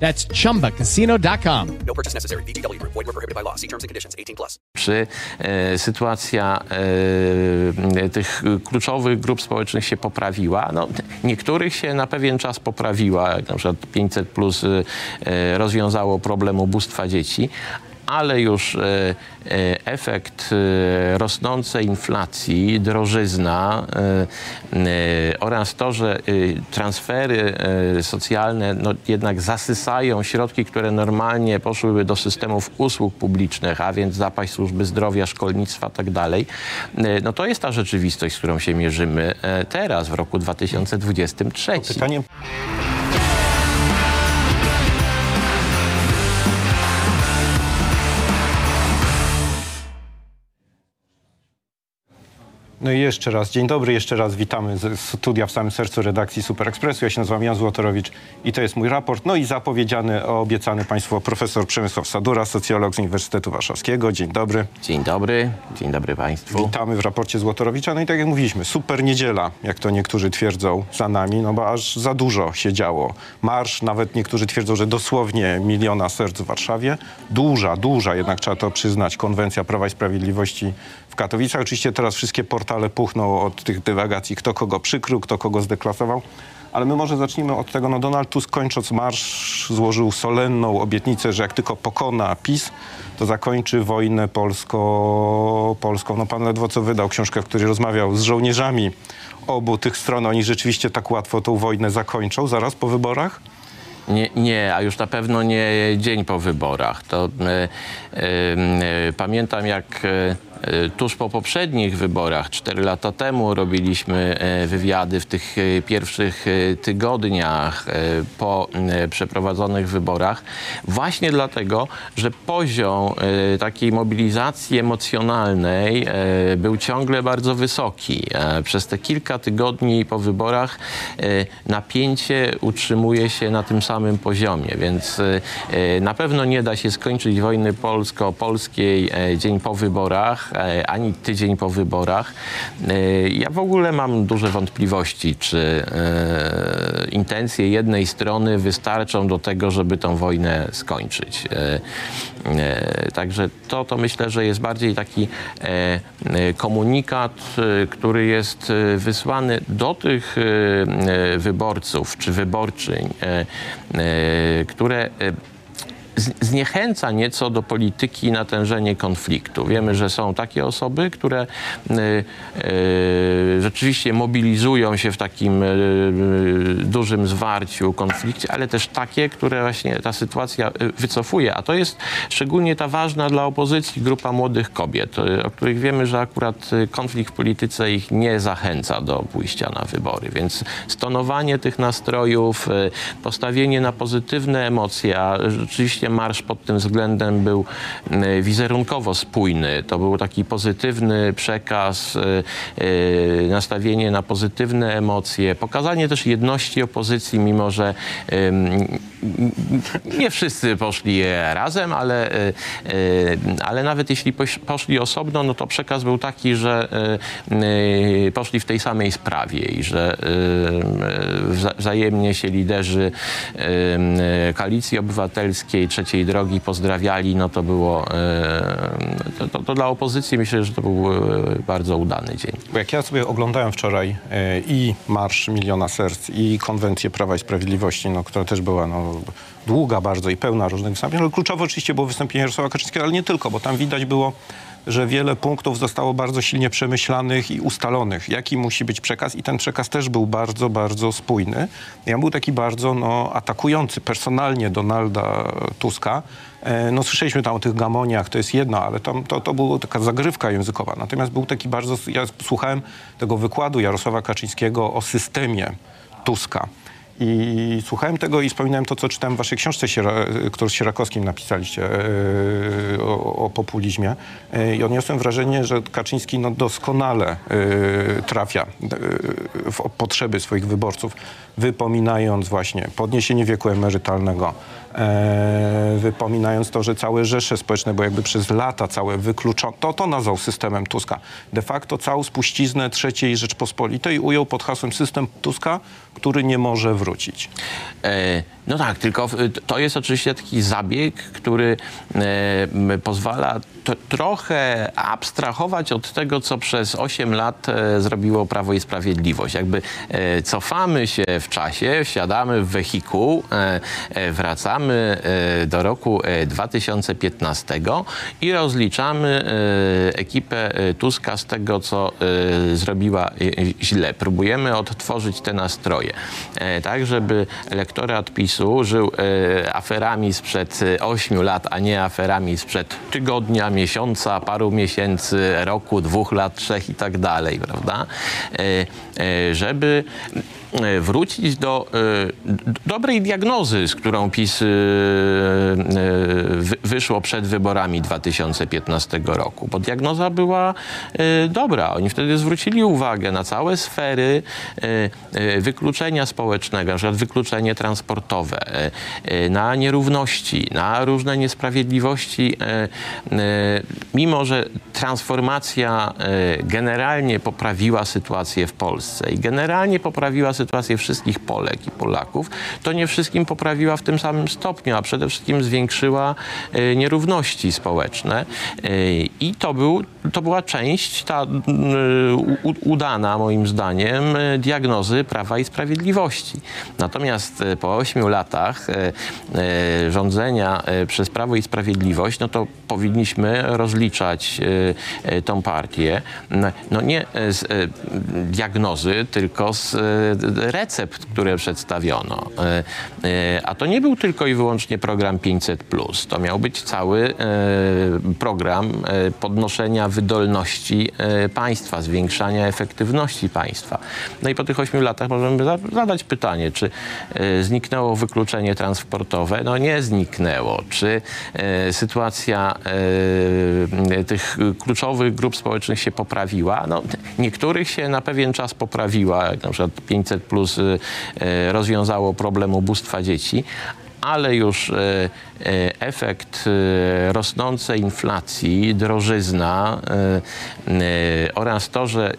That's chumbacasino.com. No purchase necessary. BTW Group. Void where prohibited by law. See terms and conditions. 18+. Sytuacja tych kluczowych grup społecznych się poprawiła. No, niektórych się na pewien czas poprawiła, jak na przykład 500+ rozwiązało problem ubóstwa dzieci, ale już efekt rosnącej inflacji, drożyzna oraz to, że transfery socjalne no, jednak zasysają środki, które normalnie poszłyby do systemów usług publicznych, a więc zapaść służby zdrowia, szkolnictwa itd. No to jest ta rzeczywistość, z którą się mierzymy teraz, w roku 2023. Pytanie. No i jeszcze raz, dzień dobry, jeszcze raz witamy ze studia w samym sercu redakcji Super Expressu. Ja się nazywam Jan Złotorowicz i to jest mój raport. No i zapowiedziany, obiecany Państwu profesor Przemysław Sadura, socjolog z Uniwersytetu Warszawskiego. Dzień dobry. Dzień dobry. Dzień dobry Państwu. Witamy w raporcie Złotorowicza. No i tak jak mówiliśmy, super niedziela, jak to niektórzy twierdzą, za nami, no bo aż za dużo się działo. Marsz, nawet niektórzy twierdzą, że dosłownie 1 miliona serc w Warszawie. Duża, jednak trzeba to przyznać, konwencja Prawa i Sprawiedliwości w Katowicach. Oczywiście teraz wszystkie portale puchną od tych dywagacji, kto kogo przykrył, kto kogo zdeklasował. Ale my może zacznijmy od tego, no Donald Tusk kończąc marsz złożył solenną obietnicę, że jak tylko pokona PiS, to zakończy wojnę polską. No pan ledwo co wydał książkę, w której rozmawiał z żołnierzami obu tych stron. Oni rzeczywiście tak łatwo tą wojnę zakończą zaraz po wyborach? Nie, a już na pewno nie dzień po wyborach. To pamiętam jak... Tuż po poprzednich wyborach, 4 lata temu, robiliśmy wywiady w tych pierwszych tygodniach po przeprowadzonych wyborach. Właśnie dlatego, że poziom takiej mobilizacji emocjonalnej był ciągle bardzo wysoki. Przez te kilka tygodni po wyborach napięcie utrzymuje się na tym samym poziomie, więc na pewno nie da się skończyć wojny polsko-polskiej dzień po wyborach, ani tydzień po wyborach. Ja w ogóle mam duże wątpliwości, czy intencje jednej strony wystarczą do tego, żeby tą wojnę skończyć. Także to myślę, że jest bardziej taki komunikat, który jest wysłany do tych wyborców czy wyborczyń, które... Zniechęca nieco do polityki natężenie konfliktu. Wiemy, że są takie osoby, które rzeczywiście mobilizują się w takim dużym zwarciu, konflikcie, ale też takie, które właśnie ta sytuacja wycofuje. A to jest szczególnie ta ważna dla opozycji grupa młodych kobiet, o których wiemy, że akurat konflikt w polityce ich nie zachęca do pójścia na wybory. Więc stonowanie tych nastrojów, postawienie na pozytywne emocje, a rzeczywiście marsz pod tym względem był wizerunkowo spójny. To był taki pozytywny przekaz, nastawienie na pozytywne emocje, pokazanie też jedności opozycji, mimo że nie wszyscy poszli razem, ale nawet jeśli poszli osobno, no to przekaz był taki, że poszli w tej samej sprawie i że wzajemnie się liderzy Koalicji Obywatelskiej, Trzeciej Drogi pozdrawiali, no to było... To dla opozycji myślę, że to był bardzo udany dzień. Jak ja sobie oglądałem wczoraj i Marsz Miliona Serc, i Konwencję Prawa i Sprawiedliwości, no, która też była długa bardzo i pełna różnych wystąpień, ale kluczowo oczywiście było wystąpienie Jarosława Kaczyńskiego, ale nie tylko, bo tam widać było, że wiele punktów zostało bardzo silnie przemyślanych i ustalonych, jaki musi być przekaz i ten przekaz też był bardzo spójny. Ja był taki bardzo atakujący personalnie Donalda Tuska. No słyszeliśmy tam o tych gamoniach, to jest jedno, ale tam to była taka zagrywka językowa. Natomiast był taki bardzo... Ja słuchałem tego wykładu Jarosława Kaczyńskiego o systemie Tuska. I słuchałem tego i wspominałem to, co czytałem w waszej książce, którą z Sierakowskim napisaliście o populizmie. I odniosłem wrażenie, że Kaczyński doskonale trafia w potrzeby swoich wyborców, wypominając właśnie podniesienie wieku emerytalnego, wypominając to, że całe rzesze społeczne, bo jakby przez lata całe wykluczone, to nazwał systemem Tuska. De facto całą spuściznę III Rzeczpospolitej ujął pod hasłem system Tuska, który nie może wrócić. No tak, tylko to jest oczywiście taki zabieg, który pozwala trochę abstrahować od tego, co przez 8 lat zrobiło Prawo i Sprawiedliwość. Jakby cofamy się w czasie, wsiadamy w wehikuł, wracamy do roku 2015 i rozliczamy ekipę Tuska z tego, co zrobiła źle. Próbujemy odtworzyć te nastroje, tak żeby elektorat PiSu żył aferami sprzed 8 lat, a nie aferami sprzed tygodnia, miesiąca, paru miesięcy, roku, 2 lat, 3 i tak dalej, prawda? Żeby wrócić do dobrej diagnozy, z którą PiS wyszło przed wyborami 2015 roku, bo diagnoza była dobra. Oni wtedy zwrócili uwagę na całe sfery wykluczenia społecznego, na przykład wykluczenie transportowe, na nierówności, na różne niesprawiedliwości, mimo że transformacja generalnie poprawiła sytuację w Polsce i generalnie poprawiła sytuację wszystkich Polek i Polaków, to nie wszystkim poprawiła w tym samym stopniu, a przede wszystkim zwiększyła nierówności społeczne. I to była część, ta udana moim zdaniem, diagnozy Prawa i Sprawiedliwości. Natomiast po 8 latach rządzenia przez Prawo i Sprawiedliwość, no to powinniśmy rozliczać tą partię, no nie z diagnozy, tylko z recept, które przedstawiono. A to nie był tylko i wyłącznie program 500+. To miał być cały program podnoszenia wydolności państwa, zwiększania efektywności państwa. No i po tych 8 latach możemy zadać pytanie, czy zniknęło wykluczenie transportowe? No nie zniknęło. Czy sytuacja tych kluczowych grup społecznych się poprawiła? No, niektórych się na pewien czas poprawiła, jak na przykład 500+ rozwiązało problem ubóstwa dzieci, ale już efekt rosnącej inflacji, drożyzna oraz to, że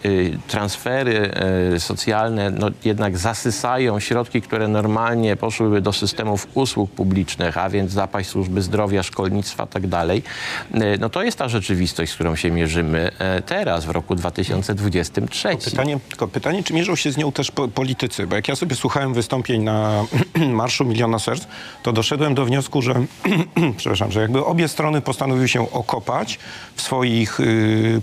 transfery socjalne jednak zasysają środki, które normalnie poszłyby do systemów usług publicznych, a więc zapaść służby zdrowia, szkolnictwa itd. No to jest ta rzeczywistość, z którą się mierzymy teraz, w roku 2023. Pytanie, czy mierzą się z nią też politycy? Bo jak ja sobie słuchałem wystąpień na Marszu Miliona Serc, to doszedłem do wniosku, że, przepraszam, że jakby obie strony postanowiły się okopać w swoich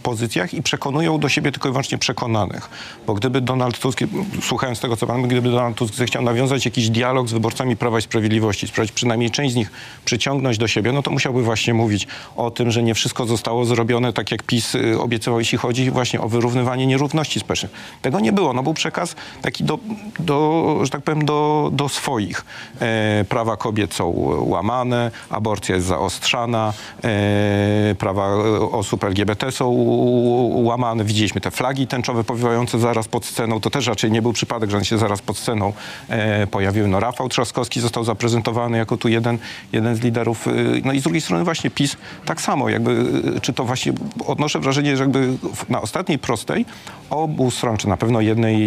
pozycjach i przekonują do siebie tylko i wyłącznie przekonanych. Bo gdyby Donald Tusk, słuchając tego, co pan mówi, gdyby Donald Tusk zechciał nawiązać jakiś dialog z wyborcami Prawa i Sprawiedliwości, spróbować przynajmniej część z nich przyciągnąć do siebie, no to musiałby właśnie mówić o tym, że nie wszystko zostało zrobione tak, jak PiS obiecywał, jeśli chodzi właśnie o wyrównywanie nierówności społecznych. Tego nie było. No był przekaz taki że tak powiem, do swoich. Prawa kobiet są łamane, aborcja jest zaostrzana, prawa osób LGBT są łamane. Widzieliśmy te flagi tęczowe powiewające zaraz pod sceną. To też raczej nie był przypadek, że one się zaraz pod sceną pojawiły. No, Rafał Trzaskowski został zaprezentowany jako tu jeden z liderów. No i z drugiej strony właśnie PiS tak samo. Jakby, czy to właśnie odnoszę wrażenie, że jakby na ostatniej prostej obu stron, czy na pewno jednej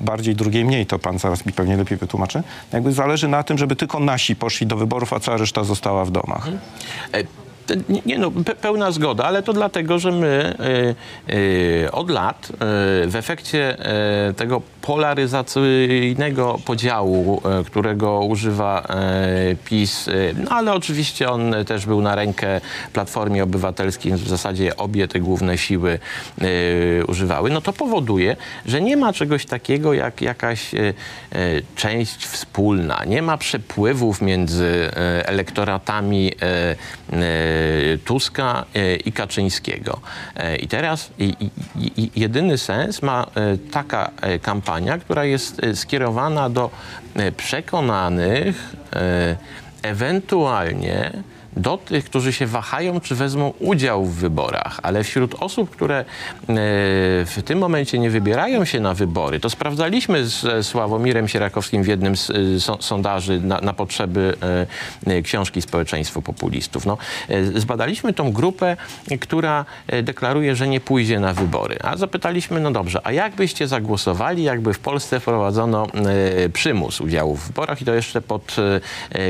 bardziej, drugiej mniej, to pan zaraz mi pewnie lepiej wytłumaczy, jakby zależy na tym, żeby tylko nasi poszli do wyborów, a cała reszta została w domach. Nie no, pełna zgoda, ale to dlatego, że my od lat w efekcie tego polaryzacyjnego podziału, którego używa PiS, no ale oczywiście on też był na rękę Platformie Obywatelskiej, w zasadzie obie te główne siły używały, no to powoduje, że nie ma czegoś takiego jak jakaś część wspólna, nie ma przepływów między elektoratami Tuska i Kaczyńskiego. I teraz jedyny sens ma taka kampania, która jest skierowana do przekonanych, ewentualnie do tych, którzy się wahają, czy wezmą udział w wyborach. Ale wśród osób, które w tym momencie nie wybierają się na wybory, to sprawdzaliśmy z Sławomirem Sierakowskim w jednym z sondaży na potrzeby książki Społeczeństwo Populistów. No, zbadaliśmy tą grupę, która deklaruje, że nie pójdzie na wybory. A zapytaliśmy, no dobrze, a jak byście zagłosowali, jakby w Polsce wprowadzono przymus udziału w wyborach i to jeszcze pod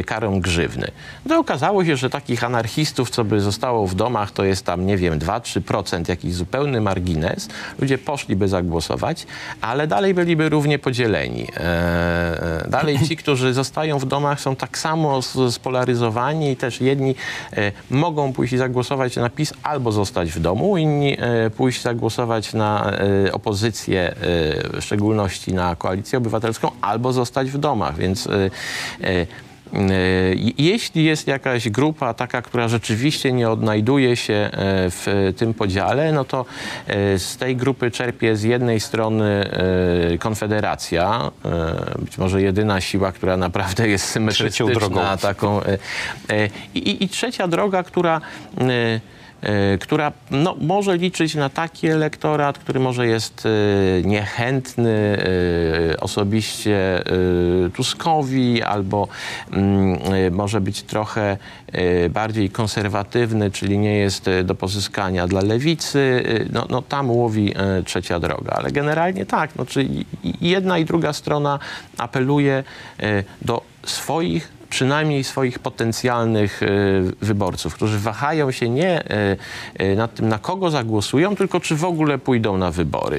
karą grzywny? No okazało się, że takich anarchistów, co by zostało w domach, to jest tam, nie wiem, 2-3%, jakiś zupełny margines. Ludzie poszliby zagłosować, ale dalej byliby równie podzieleni. Dalej ci, którzy zostają w domach, są tak samo spolaryzowani i też jedni mogą pójść i zagłosować na PiS albo zostać w domu, inni pójść zagłosować na opozycję, w szczególności na Koalicję Obywatelską, albo zostać w domach, więc jeśli jest jakaś grupa taka, która rzeczywiście nie odnajduje się w tym podziale, no to z tej grupy czerpie z jednej strony Konfederacja, być może jedyna siła, która naprawdę jest symetryczna taką, i trzecia droga, która no, może liczyć na taki elektorat, który może jest niechętny osobiście Tuskowi, albo może być trochę bardziej konserwatywny, czyli nie jest do pozyskania dla lewicy. No tam łowi trzecia droga, ale generalnie tak, no, czyli jedna i druga strona apeluje do swoich, przynajmniej swoich potencjalnych wyborców, którzy wahają się nie nad tym, na kogo zagłosują, tylko czy w ogóle pójdą na wybory.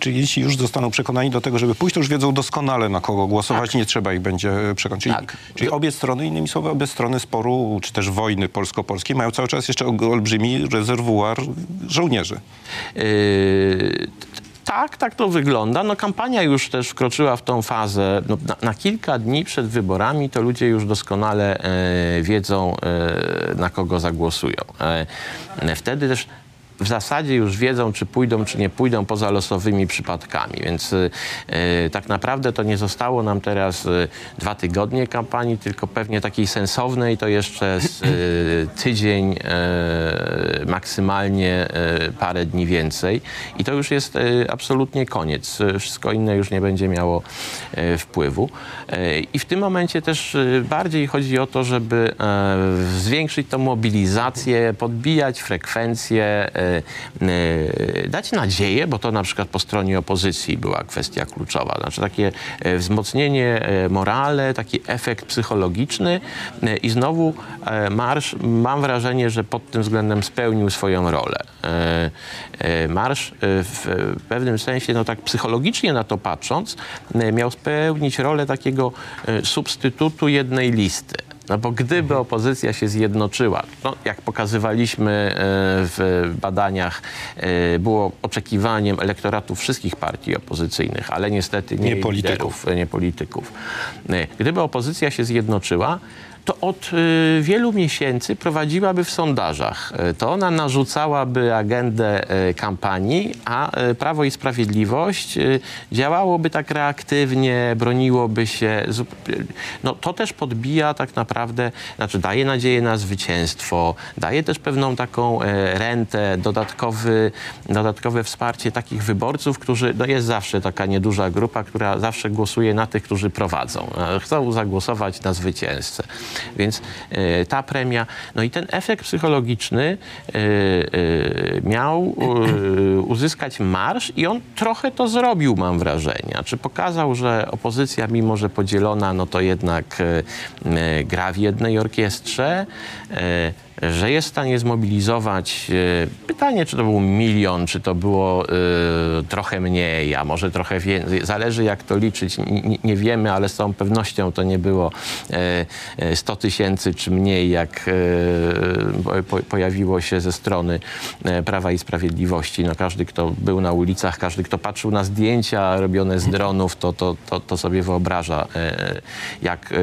Czyli jeśli już zostaną przekonani do tego, żeby pójść, to już wiedzą doskonale, na kogo głosować, tak. Nie trzeba ich będzie przekonać. Czyli obie strony, innymi słowy, obie strony sporu, czy też wojny polsko-polskiej mają cały czas jeszcze olbrzymi rezerwuar żołnierzy. Tak to wygląda. No, kampania już też wkroczyła w tą fazę. No, na kilka dni przed wyborami to ludzie już doskonale wiedzą, na kogo zagłosują. Wtedy też w zasadzie już wiedzą, czy pójdą, czy nie pójdą, poza losowymi przypadkami. Więc tak naprawdę to nie zostało nam teraz 2 tygodnie kampanii, tylko pewnie takiej sensownej to jeszcze tydzień, maksymalnie parę dni więcej. I to już jest absolutnie koniec. Wszystko inne już nie będzie miało wpływu. I w tym momencie też bardziej chodzi o to, żeby zwiększyć tą mobilizację, podbijać frekwencję, dać nadzieję, bo to na przykład po stronie opozycji była kwestia kluczowa. Znaczy takie wzmocnienie morale, taki efekt psychologiczny i znowu marsz, mam wrażenie, że pod tym względem spełnił swoją rolę. Marsz w pewnym sensie, no tak psychologicznie na to patrząc, miał spełnić rolę takiego substytutu jednej listy. No bo gdyby opozycja się zjednoczyła, no jak pokazywaliśmy w badaniach, było oczekiwaniem elektoratu wszystkich partii opozycyjnych, ale niestety nie polityków. Liderów, nie polityków. Gdyby opozycja się zjednoczyła, to od wielu miesięcy prowadziłaby w sondażach. To ona narzucałaby agendę kampanii, a Prawo i Sprawiedliwość działałoby tak reaktywnie, broniłoby się. No, to też podbija tak naprawdę, znaczy daje nadzieję na zwycięstwo, daje też pewną taką rentę, dodatkowe wsparcie takich wyborców, którzy, no jest zawsze taka nieduża grupa, która zawsze głosuje na tych, którzy prowadzą. Chcą zagłosować na zwycięzcę. Więc ta premia, no i ten efekt psychologiczny miał uzyskać marsz i on trochę to zrobił, mam wrażenie. Czy pokazał, że opozycja, mimo że podzielona, no to jednak gra w jednej orkiestrze, że jest w stanie zmobilizować, pytanie, czy to był 1 milion, czy to było trochę mniej, a może trochę więcej. Zależy, jak to liczyć. Nie wiemy, ale z całą pewnością to nie było 100 tysięcy czy mniej, jak pojawiło się ze strony Prawa i Sprawiedliwości. No, każdy, kto był na ulicach, każdy, kto patrzył na zdjęcia robione z dronów, to sobie wyobraża, jak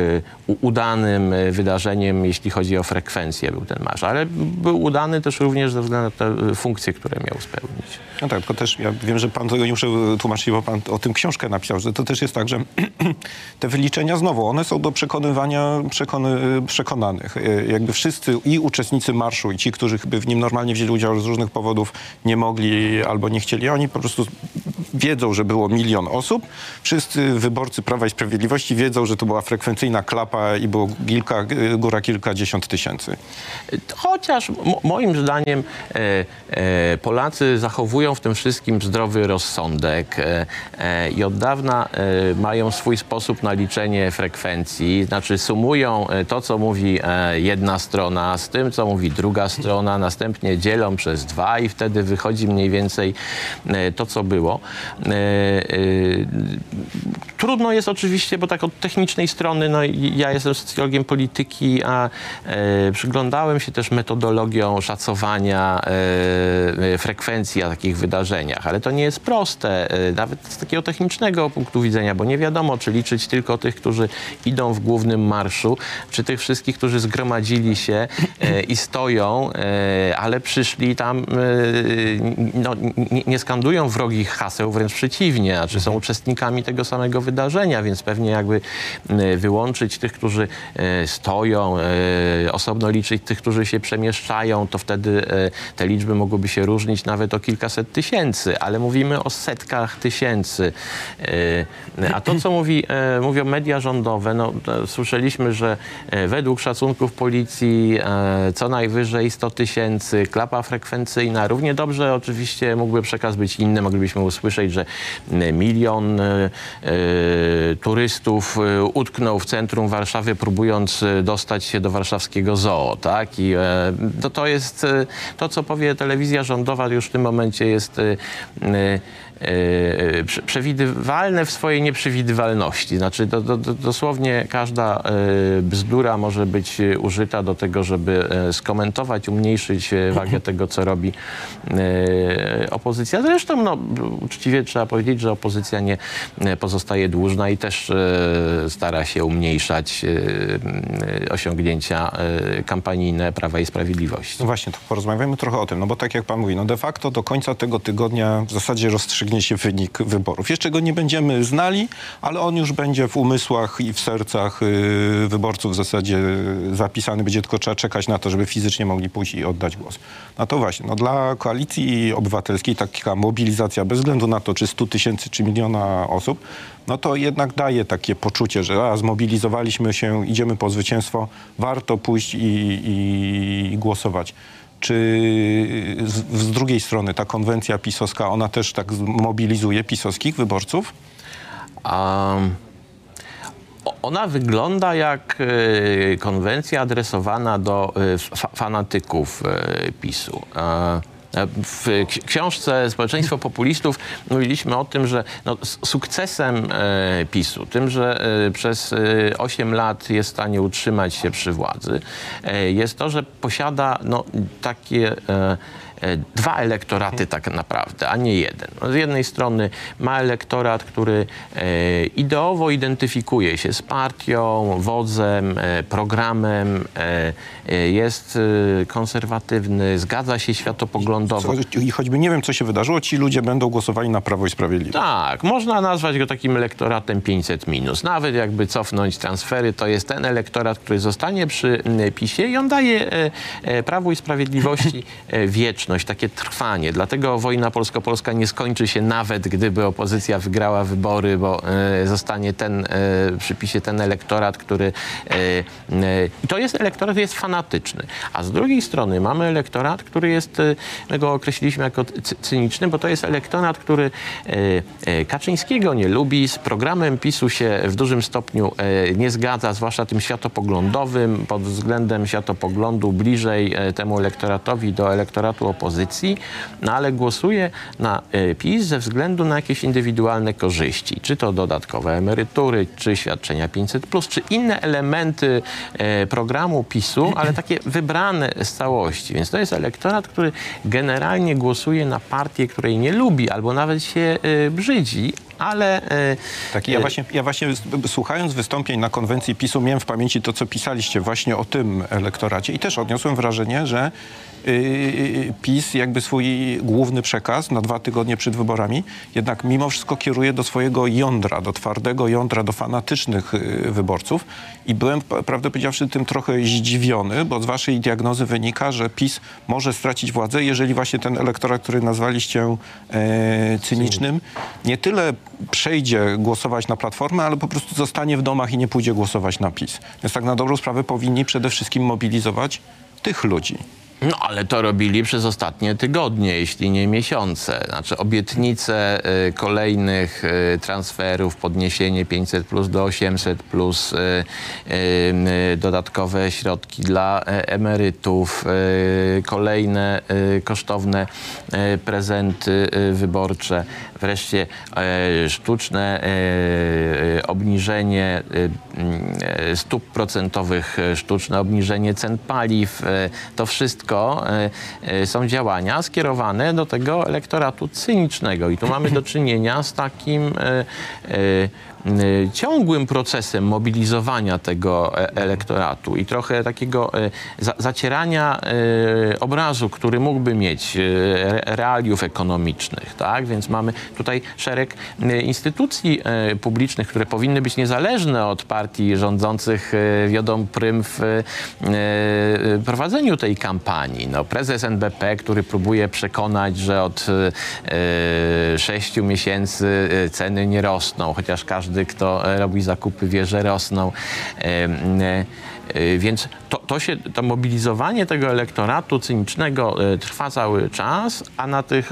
udanym wydarzeniem, jeśli chodzi o frekwencję, był ten masz, ale był udany też również ze względu na te funkcje, które miał spełnić. No tak, tylko też ja wiem, że pan tego nie muszę tłumaczyć, bo pan o tym książkę napisał, że to też jest tak, że te wyliczenia znowu, one są do przekonywania przekonanych. Jakby wszyscy i uczestnicy marszu i ci, którzy by w nim normalnie wzięli udział z różnych powodów nie mogli albo nie chcieli, oni po prostu wiedzą, że było 1 milion osób. Wszyscy wyborcy Prawa i Sprawiedliwości wiedzą, że to była frekwencyjna klapa i było góra kilkadziesiąt tysięcy. Chociaż moim zdaniem Polacy zachowują w tym wszystkim zdrowy rozsądek i od dawna mają swój sposób na liczenie frekwencji. Znaczy sumują to, co mówi jedna strona z tym, co mówi druga strona, następnie dzielą przez 2 i wtedy wychodzi mniej więcej to, co było. Trudno jest oczywiście, bo tak od technicznej strony, no ja jestem socjologiem polityki, a przyglądałem się też metodologią szacowania frekwencji na takich wydarzeniach, ale to nie jest proste, nawet z takiego technicznego punktu widzenia, bo nie wiadomo, czy liczyć tylko tych, którzy idą w głównym marszu, czy tych wszystkich, którzy zgromadzili się i stoją, ale przyszli tam, no, nie skandują wrogich haseł, wręcz przeciwnie, a czy są uczestnikami tego samego wydarzenia, więc pewnie jakby wyłączyć tych, którzy stoją, osobno liczyć tych, którzy się przemieszczają, to wtedy te liczby mogłyby się różnić nawet o kilkaset tysięcy, ale mówimy o setkach tysięcy. A to, co mówią media rządowe, no, słyszeliśmy, że według szacunków policji co najwyżej 100 tysięcy, klapa frekwencyjna. Równie dobrze oczywiście mógłby przekaz być inny, moglibyśmy usłyszeć, że 1 milion turystów utknął w centrum Warszawy, próbując dostać się do warszawskiego zoo, tak? I to jest to, co powie telewizja rządowa, już w tym momencie jest przewidywalne w swojej nieprzewidywalności. Znaczy dosłownie każda bzdura może być użyta do tego, żeby skomentować, umniejszyć wagę tego, co robi opozycja. Zresztą no, uczciwie trzeba powiedzieć, że opozycja nie pozostaje dłużna i też stara się umniejszać osiągnięcia kampanijne Prawa i Sprawiedliwości. No właśnie, to porozmawiamy trochę o tym, no bo tak jak pan mówi, no de facto do końca tego tygodnia w zasadzie rozstrzygnie się wynik wyborów. Jeszcze go nie będziemy znali, ale on już będzie w umysłach i w sercach wyborców w zasadzie zapisany. Będzie tylko trzeba czekać na to, żeby fizycznie mogli pójść i oddać głos. No to właśnie, no dla Koalicji Obywatelskiej taka mobilizacja bez względu na to, czy 100 tysięcy, czy 1 miliona osób, no to jednak daje takie poczucie, że zmobilizowaliśmy się, idziemy po zwycięstwo, warto pójść i głosować. Czy z drugiej strony ta konwencja pisowska, ona też tak mobilizuje pisowskich wyborców? Ona wygląda jak konwencja adresowana do fanatyków PiS-u. W książce Społeczeństwo Populistów mówiliśmy o tym, że no, sukcesem PiS-u, tym, że przez 8 lat jest w stanie utrzymać się przy władzy, jest to, że posiada no, takie 2 elektoraty tak naprawdę, a nie jeden. Z jednej strony ma elektorat, który ideowo identyfikuje się z partią, wodzem, programem, jest konserwatywny, zgadza się światopoglądowo. I choćby nie wiem, co się wydarzyło, ci ludzie będą głosowali na Prawo i Sprawiedliwość. Tak, można nazwać go takim elektoratem 500-. Nawet jakby cofnąć transfery, to jest ten elektorat, który zostanie przy PiS-ie i on daje Prawu i Sprawiedliwości wieczność. Takie trwanie. Dlatego wojna polsko-polska nie skończy się nawet, gdyby opozycja wygrała wybory, bo zostanie przy PiS-ie ten elektorat, który... to jest elektorat, jest fanatyczny. A z drugiej strony mamy elektorat, który jest, my go określiliśmy jako cyniczny, bo to jest elektorat, który Kaczyńskiego nie lubi, z programem PiS-u się w dużym stopniu nie zgadza, zwłaszcza tym światopoglądowym, pod względem światopoglądu bliżej temu elektoratowi do elektoratu opozycji, no ale głosuje na PiS ze względu na jakieś indywidualne korzyści, czy to dodatkowe emerytury, czy świadczenia 500+, czy inne elementy programu PiS-u, ale takie wybrane z całości. Więc to jest elektorat, który generalnie głosuje na partię, której nie lubi albo nawet się brzydzi, ale... Tak, ja właśnie słuchając wystąpień na konwencji PiS-u miałem w pamięci to, co pisaliście właśnie o tym elektoracie i też odniosłem wrażenie, że PiS jakby swój główny przekaz na 2 tygodnie przed wyborami jednak mimo wszystko kieruje do swojego jądra, do twardego jądra, do fanatycznych wyborców i byłem, prawdę powiedziawszy, tym trochę zdziwiony, bo z waszej diagnozy wynika, że PiS może stracić władzę, jeżeli właśnie ten elektorat, który nazwaliście cynicznym, nie tyle przejdzie głosować na Platformę, ale po prostu zostanie w domach i nie pójdzie głosować na PiS. Więc tak na dobrą sprawę powinni przede wszystkim mobilizować tych ludzi. No ale to robili przez ostatnie tygodnie, jeśli nie miesiące. Znaczy obietnice kolejnych transferów, podniesienie 500+ do 800+, dodatkowe środki dla emerytów, kolejne kosztowne prezenty wyborcze, wreszcie sztuczne obniżenie stóp procentowych, sztuczne obniżenie cen paliw, to wszystko są działania skierowane do tego elektoratu cynicznego. I tu mamy do czynienia z takim ciągłym procesem mobilizowania tego elektoratu i trochę takiego zacierania obrazu, który mógłby mieć realiów ekonomicznych, tak? Więc mamy tutaj szereg instytucji publicznych, które powinny być niezależne od partii rządzących, wiodą prym w prowadzeniu tej kampanii. No, prezes NBP, który próbuje przekonać, że od 6 miesięcy ceny nie rosną, chociaż każdy, kto robi zakupy, wie, że rosną. Więc to mobilizowanie tego elektoratu cynicznego trwa cały czas, a na tej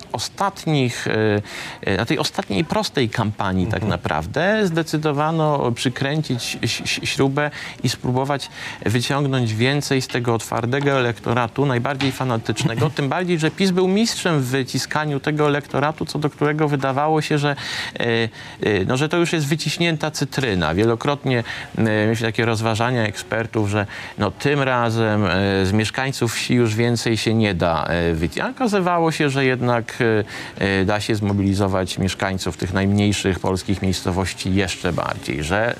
ostatniej prostej kampanii tak naprawdę zdecydowano przykręcić śrubę i spróbować wyciągnąć więcej z tego twardego elektoratu, najbardziej fanatycznego, tym bardziej, że PiS był mistrzem w wyciskaniu tego elektoratu, co do którego wydawało się, że to już jest wyciśnięta cytryna. Wielokrotnie myślę, takie rozważania ekspertów, że no, tym razem z mieszkańców wsi już więcej się nie da wyciągnąć. Okazywało się, że jednak da się zmobilizować mieszkańców tych najmniejszych polskich miejscowości jeszcze bardziej, że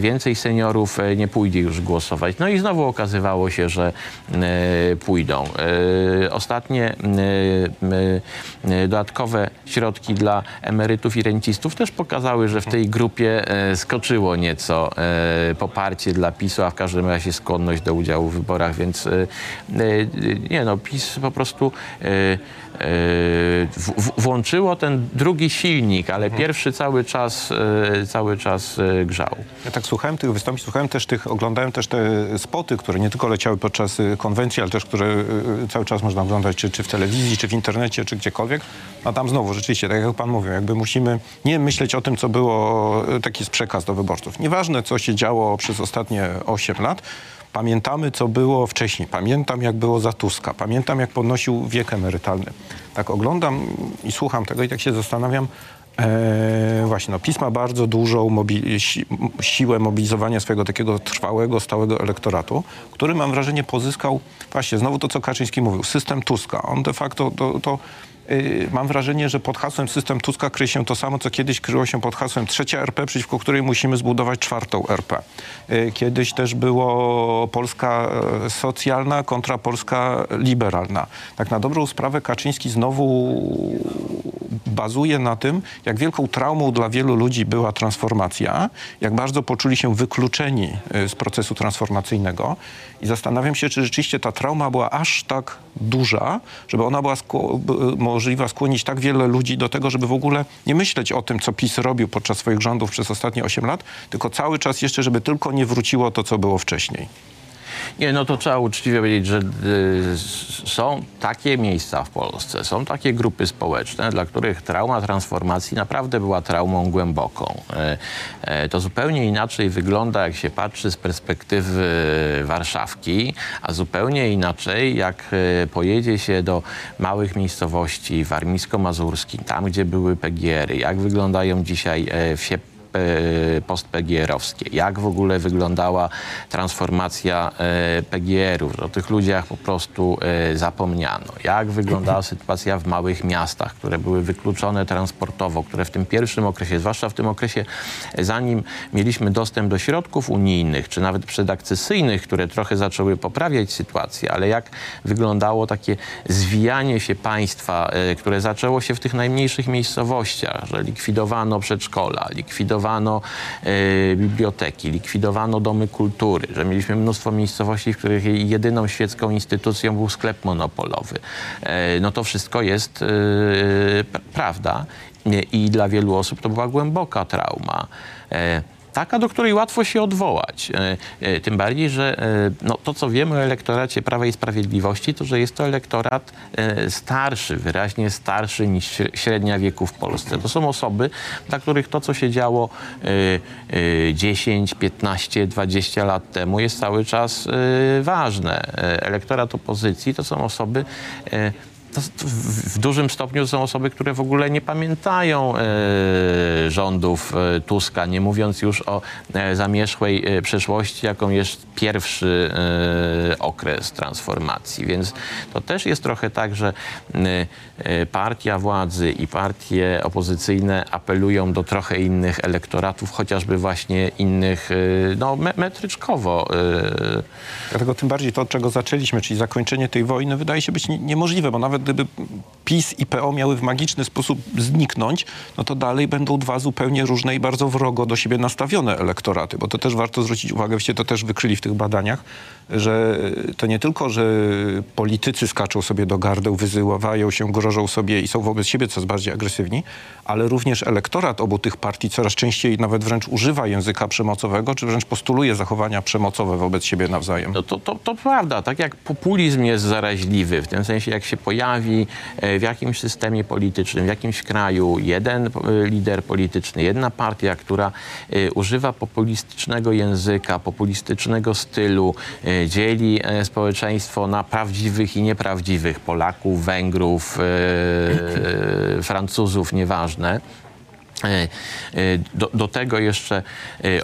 więcej seniorów nie pójdzie już głosować. No i znowu okazywało się, że pójdą. Ostatnie dodatkowe środki dla emerytów i rencistów też pokazały, że w tej grupie skoczyło nieco poparcie dla PiS-u, a w każdym razie skłonność do udziału w wyborach, więc PiS po prostu włączyło ten drugi silnik, ale pierwszy cały czas grzał. Ja tak słuchałem tych wystąpień, oglądałem też te spoty, które nie tylko leciały podczas konwencji, ale też które cały czas można oglądać, czy w telewizji, czy w internecie, czy gdziekolwiek. A tam znowu rzeczywiście, tak jak pan mówił, jakby musimy nie myśleć o tym, co było, taki jest przekaz do wyborców. Nieważne, co się działo przez ostatnie 8 lat, pamiętamy, co było wcześniej. Pamiętam, jak było za Tuska. Pamiętam, jak podnosił wiek emerytalny. Tak oglądam i słucham tego i tak się zastanawiam. PiS ma bardzo dużą siłę mobilizowania swojego takiego trwałego, stałego elektoratu, który, mam wrażenie, pozyskał właśnie znowu to, co Kaczyński mówił, system Tuska. On de facto mam wrażenie, że pod hasłem system Tuska kryje się to samo, co kiedyś kryło się pod hasłem trzecia RP, przeciwko której musimy zbudować 4. RP. Kiedyś też było Polska socjalna kontra Polska liberalna. Tak na dobrą sprawę Kaczyński znowu bazuje na tym, jak wielką traumą dla wielu ludzi była transformacja, jak bardzo poczuli się wykluczeni z procesu transformacyjnego i zastanawiam się, czy rzeczywiście ta trauma była aż tak duża, żeby ona była możliwa skłonić tak wiele ludzi do tego, żeby w ogóle nie myśleć o tym, co PiS robił podczas swoich rządów przez ostatnie 8 lat, tylko cały czas jeszcze, żeby tylko nie wróciło to, co było wcześniej. Nie, no to trzeba uczciwie powiedzieć, że są takie miejsca w Polsce, są takie grupy społeczne, dla których trauma transformacji naprawdę była traumą głęboką. To zupełnie inaczej wygląda, jak się patrzy z perspektywy Warszawki, a zupełnie inaczej, jak pojedzie się do małych miejscowości w Warmińsko-Mazurskim, tam gdzie były PGR-y, jak wyglądają dzisiaj wsie post-PGR-owskie, jak w ogóle wyglądała transformacja PGR-u, że o tych ludziach po prostu zapomniano, jak wyglądała sytuacja w małych miastach, które były wykluczone transportowo, które w tym pierwszym okresie, zwłaszcza w tym okresie, zanim mieliśmy dostęp do środków unijnych, czy nawet przedakcesyjnych, które trochę zaczęły poprawiać sytuację, ale jak wyglądało takie zwijanie się państwa, które zaczęło się w tych najmniejszych miejscowościach, że likwidowano przedszkola, likwidowano biblioteki, likwidowano domy kultury, że mieliśmy mnóstwo miejscowości, w których jedyną świecką instytucją był sklep monopolowy. No to wszystko jest prawda i dla wielu osób to była głęboka trauma. Taka, do której łatwo się odwołać. Tym bardziej, że no, to, co wiemy o elektoracie Prawa i Sprawiedliwości, to, że jest to elektorat starszy, wyraźnie starszy niż średnia wieku w Polsce. To są osoby, dla których to, co się działo 10, 15, 20 lat temu, jest cały czas ważne. Elektorat opozycji to są osoby... W dużym stopniu są osoby, które w ogóle nie pamiętają rządów Tuska, nie mówiąc już o zamierzchłej przeszłości, jaką jest pierwszy okres transformacji. Więc to też jest trochę tak, że partia władzy i partie opozycyjne apelują do trochę innych elektoratów, chociażby właśnie innych, no metryczkowo. Dlatego tym bardziej to, od czego zaczęliśmy, czyli zakończenie tej wojny, wydaje się być niemożliwe, bo nawet gdyby PiS i PO miały w magiczny sposób zniknąć, no to dalej będą dwa zupełnie różne i bardzo wrogo do siebie nastawione elektoraty, bo to też warto zwrócić uwagę, to też wykryli w tych badaniach, że to nie tylko, że politycy skaczą sobie do gardeł, wyzywają się, grożą sobie i są wobec siebie coraz bardziej agresywni, ale również elektorat obu tych partii coraz częściej nawet wręcz używa języka przemocowego, czy wręcz postuluje zachowania przemocowe wobec siebie nawzajem. No to prawda, tak jak populizm jest zaraźliwy, w tym sensie jak się pojawi w jakimś systemie politycznym, w jakimś kraju jeden lider polityczny, jedna partia, która używa populistycznego języka, populistycznego stylu, dzieli społeczeństwo na prawdziwych i nieprawdziwych Polaków, Węgrów, Francuzów, nieważne. Do tego jeszcze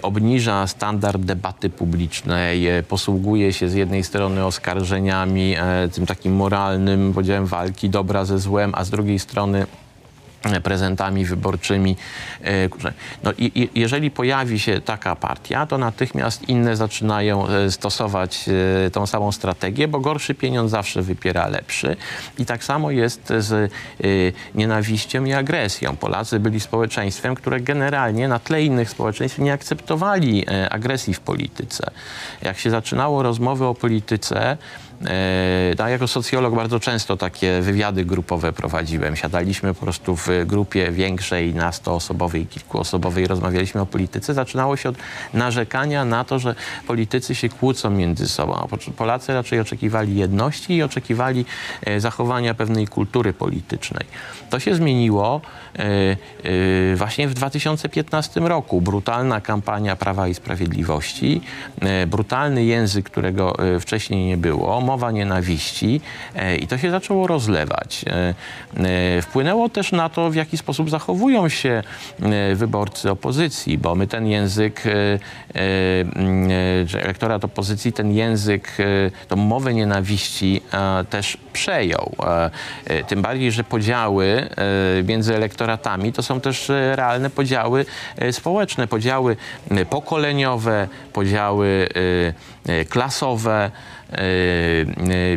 obniża standard debaty publicznej, posługuje się z jednej strony oskarżeniami, tym takim moralnym podziałem walki dobra ze złem, a z drugiej strony prezentami wyborczymi. No i jeżeli pojawi się taka partia, to natychmiast inne zaczynają stosować tą samą strategię, bo gorszy pieniądz zawsze wypiera lepszy. I tak samo jest z nienawiścią i agresją. Polacy byli społeczeństwem, które generalnie na tle innych społeczeństw nie akceptowali agresji w polityce. Jak się zaczynało rozmowy o polityce, jako socjolog bardzo często takie wywiady grupowe prowadziłem. Siadaliśmy po prostu w grupie większej, na 100-osobowej, kilkuosobowej, rozmawialiśmy o polityce. Zaczynało się od narzekania na to, że politycy się kłócą między sobą. Polacy raczej oczekiwali jedności i oczekiwali zachowania pewnej kultury politycznej. To się zmieniło właśnie w 2015 roku. Brutalna kampania Prawa i Sprawiedliwości, brutalny język, którego wcześniej nie było, mowa nienawiści i to się zaczęło rozlewać. Wpłynęło też na to, w jaki sposób zachowują się wyborcy opozycji, bo my ten język, czy elektorat opozycji ten język, tą mowę nienawiści też przejął. Tym bardziej, że podziały między elektoratami to są też realne podziały społeczne, podziały pokoleniowe, podziały klasowe.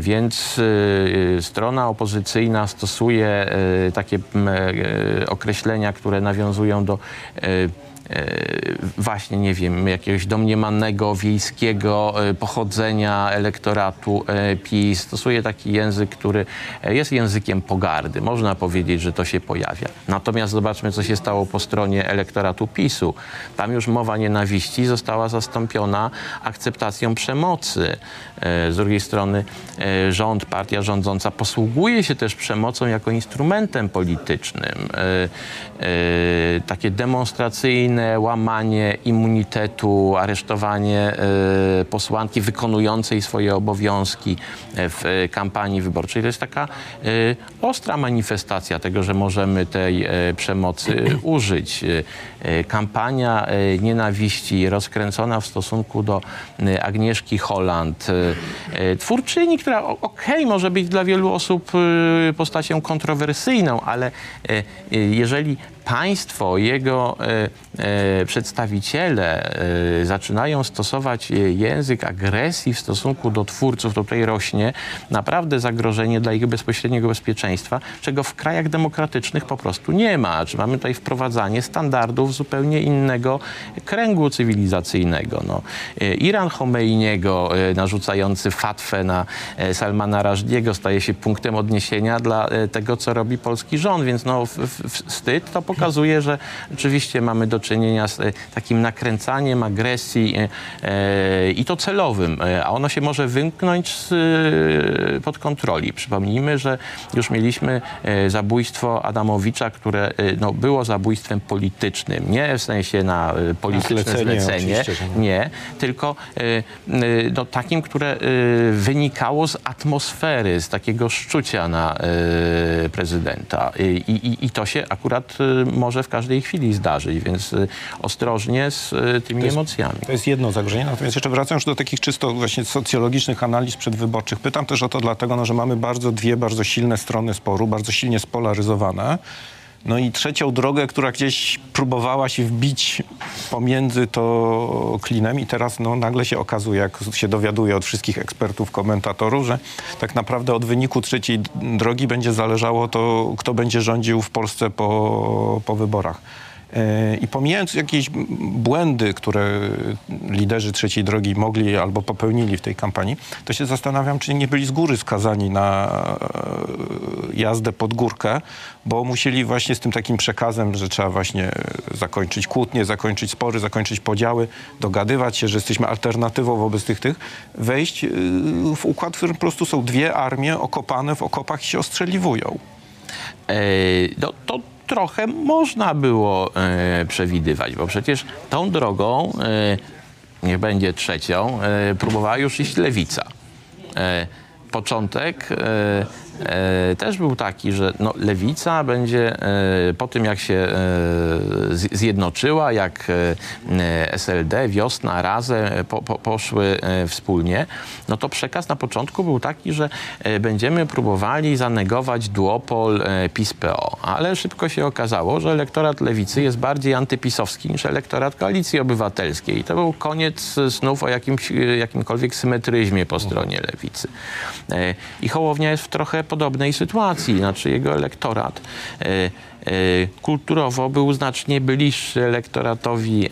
Więc strona opozycyjna stosuje takie określenia, które nawiązują do właśnie, nie wiem, jakiegoś domniemanego wiejskiego pochodzenia elektoratu PiS. Stosuje taki język, który jest językiem pogardy. Można powiedzieć, że to się pojawia. Natomiast zobaczmy, co się stało po stronie elektoratu PiS-u. Tam już mowa nienawiści została zastąpiona akceptacją przemocy. Z drugiej strony rząd, partia rządząca posługuje się też przemocą jako instrumentem politycznym. Takie demonstracyjne kolejne łamanie immunitetu, aresztowanie posłanki wykonującej swoje obowiązki w kampanii wyborczej. To jest taka ostra manifestacja tego, że możemy tej przemocy użyć. Kampania nienawiści rozkręcona w stosunku do Agnieszki Holland, twórczyni, która okej, może być dla wielu osób postacią kontrowersyjną, ale jeżeli państwo, jego przedstawiciele zaczynają stosować język agresji w stosunku do twórców, to tutaj rośnie naprawdę zagrożenie dla ich bezpośredniego bezpieczeństwa, czego w krajach demokratycznych po prostu nie ma. Czy mamy tutaj wprowadzanie standardów zupełnie innego kręgu cywilizacyjnego. No, Iran Chomeiniego narzucający fatwę na Salmana Rajdiego staje się punktem odniesienia dla tego, co robi polski rząd, więc no, wstyd to pokazuje, że oczywiście mamy do czynienia z takim nakręcaniem agresji i to celowym, a ono się może wymknąć pod kontroli. Przypomnijmy, że już mieliśmy zabójstwo Adamowicza, które no, było zabójstwem politycznym. Nie w sensie na polityczne zlecenie, nie, tylko no, takim, które wynikało z atmosfery, z takiego szczucia na prezydenta. I to się akurat może w każdej chwili zdarzyć, więc ostrożnie z tymi emocjami. To jest jedno zagrożenie, natomiast jeszcze wracając do takich czysto właśnie socjologicznych analiz przedwyborczych. Pytam też o to dlatego, no, że mamy dwie bardzo silne strony sporu, bardzo silnie spolaryzowane. No i trzecią drogę, która gdzieś próbowała się wbić pomiędzy to klinem i teraz no, nagle się okazuje, jak się dowiaduje od wszystkich ekspertów, komentatorów, że tak naprawdę od wyniku trzeciej drogi będzie zależało to, kto będzie rządził w Polsce po wyborach. I pomijając jakieś błędy, które liderzy trzeciej drogi mogli albo popełnili w tej kampanii, to się zastanawiam, czy nie byli z góry skazani na jazdę pod górkę, bo musieli właśnie z tym takim przekazem, że trzeba właśnie zakończyć kłótnie, zakończyć spory, zakończyć podziały, dogadywać się, że jesteśmy alternatywą wobec tych, wejść w układ, w którym po prostu są dwie armie okopane w okopach i się ostrzeliwują. Trochę można było przewidywać, bo przecież tą drogą, niech będzie trzecią, próbowała już iść lewica. Początek też był taki, że no, lewica będzie po tym, jak się zjednoczyła, jak SLD, Wiosna, Razem poszły wspólnie, no to przekaz na początku był taki, że będziemy próbowali zanegować duopol PiS-PO, ale szybko się okazało, że elektorat lewicy jest bardziej antypisowski niż elektorat Koalicji Obywatelskiej. I to był koniec snów o jakimkolwiek symetryzmie po stronie lewicy. I Hołownia jest w trochę podobnej sytuacji, znaczy jego elektorat kulturowo był znacznie bliższy elektoratowi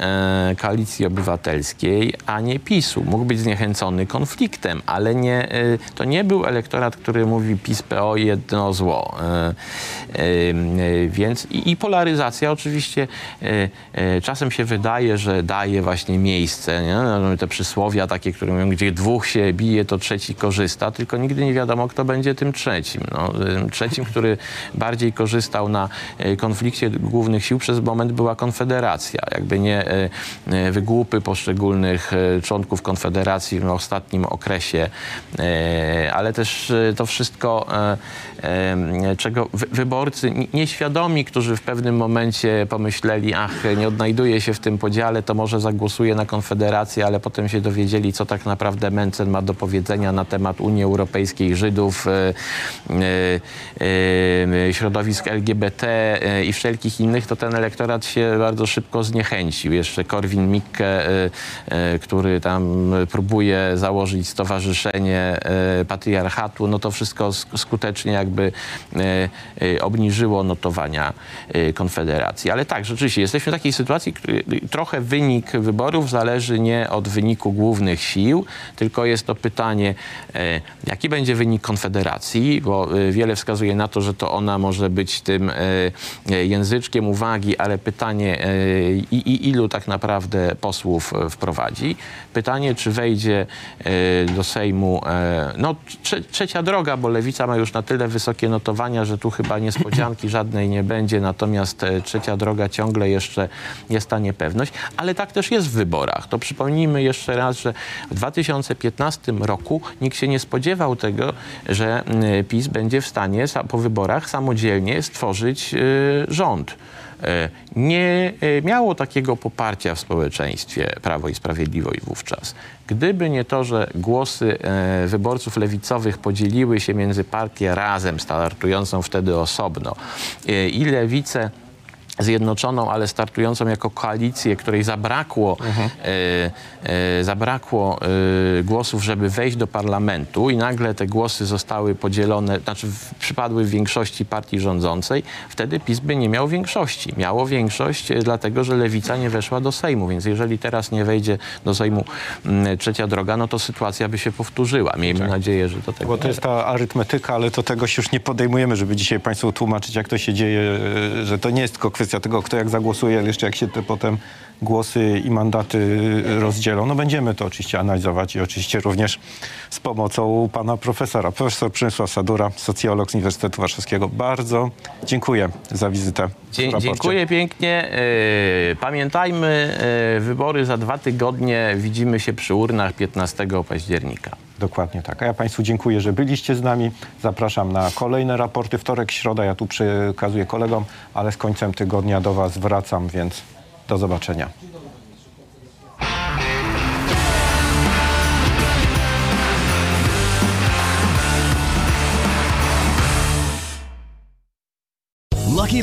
Koalicji Obywatelskiej, a nie PiS-u. Mógł być zniechęcony konfliktem, ale nie, to nie był elektorat, który mówi PiS-PO jedno zło. Więc i polaryzacja oczywiście czasem się wydaje, że daje właśnie miejsce. Nie? No, te przysłowia takie, które mówią, gdzie dwóch się bije, to trzeci korzysta, tylko nigdy nie wiadomo, kto będzie tym trzecim. No, trzecim, który bardziej korzystał na konflikcie głównych sił przez moment była Konfederacja. Jakby nie wygłupy poszczególnych członków Konfederacji w ostatnim okresie, ale też to wszystko, czego wyborcy nieświadomi, którzy w pewnym momencie pomyśleli, ach, nie odnajduje się w tym podziale, to może zagłosuje na Konfederację, ale potem się dowiedzieli, co tak naprawdę Mentzen ma do powiedzenia na temat Unii Europejskiej, Żydów, środowisk LGBT, i wszelkich innych, to ten elektorat się bardzo szybko zniechęcił. Jeszcze Korwin-Mikke, który tam próbuje założyć stowarzyszenie patriarchatu, no to wszystko skutecznie jakby obniżyło notowania Konfederacji. Ale tak, rzeczywiście jesteśmy w takiej sytuacji, który trochę wynik wyborów zależy nie od wyniku głównych sił, tylko jest to pytanie, jaki będzie wynik Konfederacji, bo wiele wskazuje na to, że to ona może być tym języczkiem uwagi, ale pytanie ilu tak naprawdę posłów wprowadzi. Pytanie, czy wejdzie do Sejmu no, trzecia droga, bo lewica ma już na tyle wysokie wysokie notowania, że tu chyba niespodzianki żadnej nie będzie, natomiast trzecia droga ciągle jeszcze jest ta niepewność, ale tak też jest w wyborach. To przypomnijmy jeszcze raz, że w 2015 roku nikt się nie spodziewał tego, że PiS będzie w stanie po wyborach samodzielnie stworzyć rząd. Nie miało takiego poparcia w społeczeństwie Prawo i Sprawiedliwość wówczas. Gdyby nie to, że głosy wyborców lewicowych podzieliły się między partię Razem, startującą wtedy osobno, i Lewicę Zjednoczoną, ale startującą jako koalicję, której zabrakło głosów, żeby wejść do parlamentu, i nagle te głosy zostały podzielone, znaczy przypadły w większości partii rządzącej, wtedy PiS by nie miał większości. Miało większość dlatego, że Lewica nie weszła do Sejmu, więc jeżeli teraz nie wejdzie do Sejmu trzecia droga, no to sytuacja by się powtórzyła. Miejmy nadzieję, że do tego... Bo to jest ta arytmetyka, ale to tego się już nie podejmujemy, żeby dzisiaj Państwu tłumaczyć, jak to się dzieje, że to nie jest tylko kwestia tego, kto jak zagłosuje, ale jeszcze jak się te potem głosy i mandaty rozdzielą. No będziemy to oczywiście analizować i oczywiście również z pomocą pana profesora. Profesor Przemysław Sadura, socjolog z Uniwersytetu Warszawskiego. Bardzo dziękuję za wizytę. Dziękuję pięknie. Pamiętajmy, wybory za 2 tygodnie. Widzimy się przy urnach 15 października. Dokładnie tak. A ja Państwu dziękuję, że byliście z nami. Zapraszam na kolejne raporty. Wtorek, środa. Ja tu przekazuję kolegom, ale z końcem tygodnia do Was wracam, więc do zobaczenia. Lucky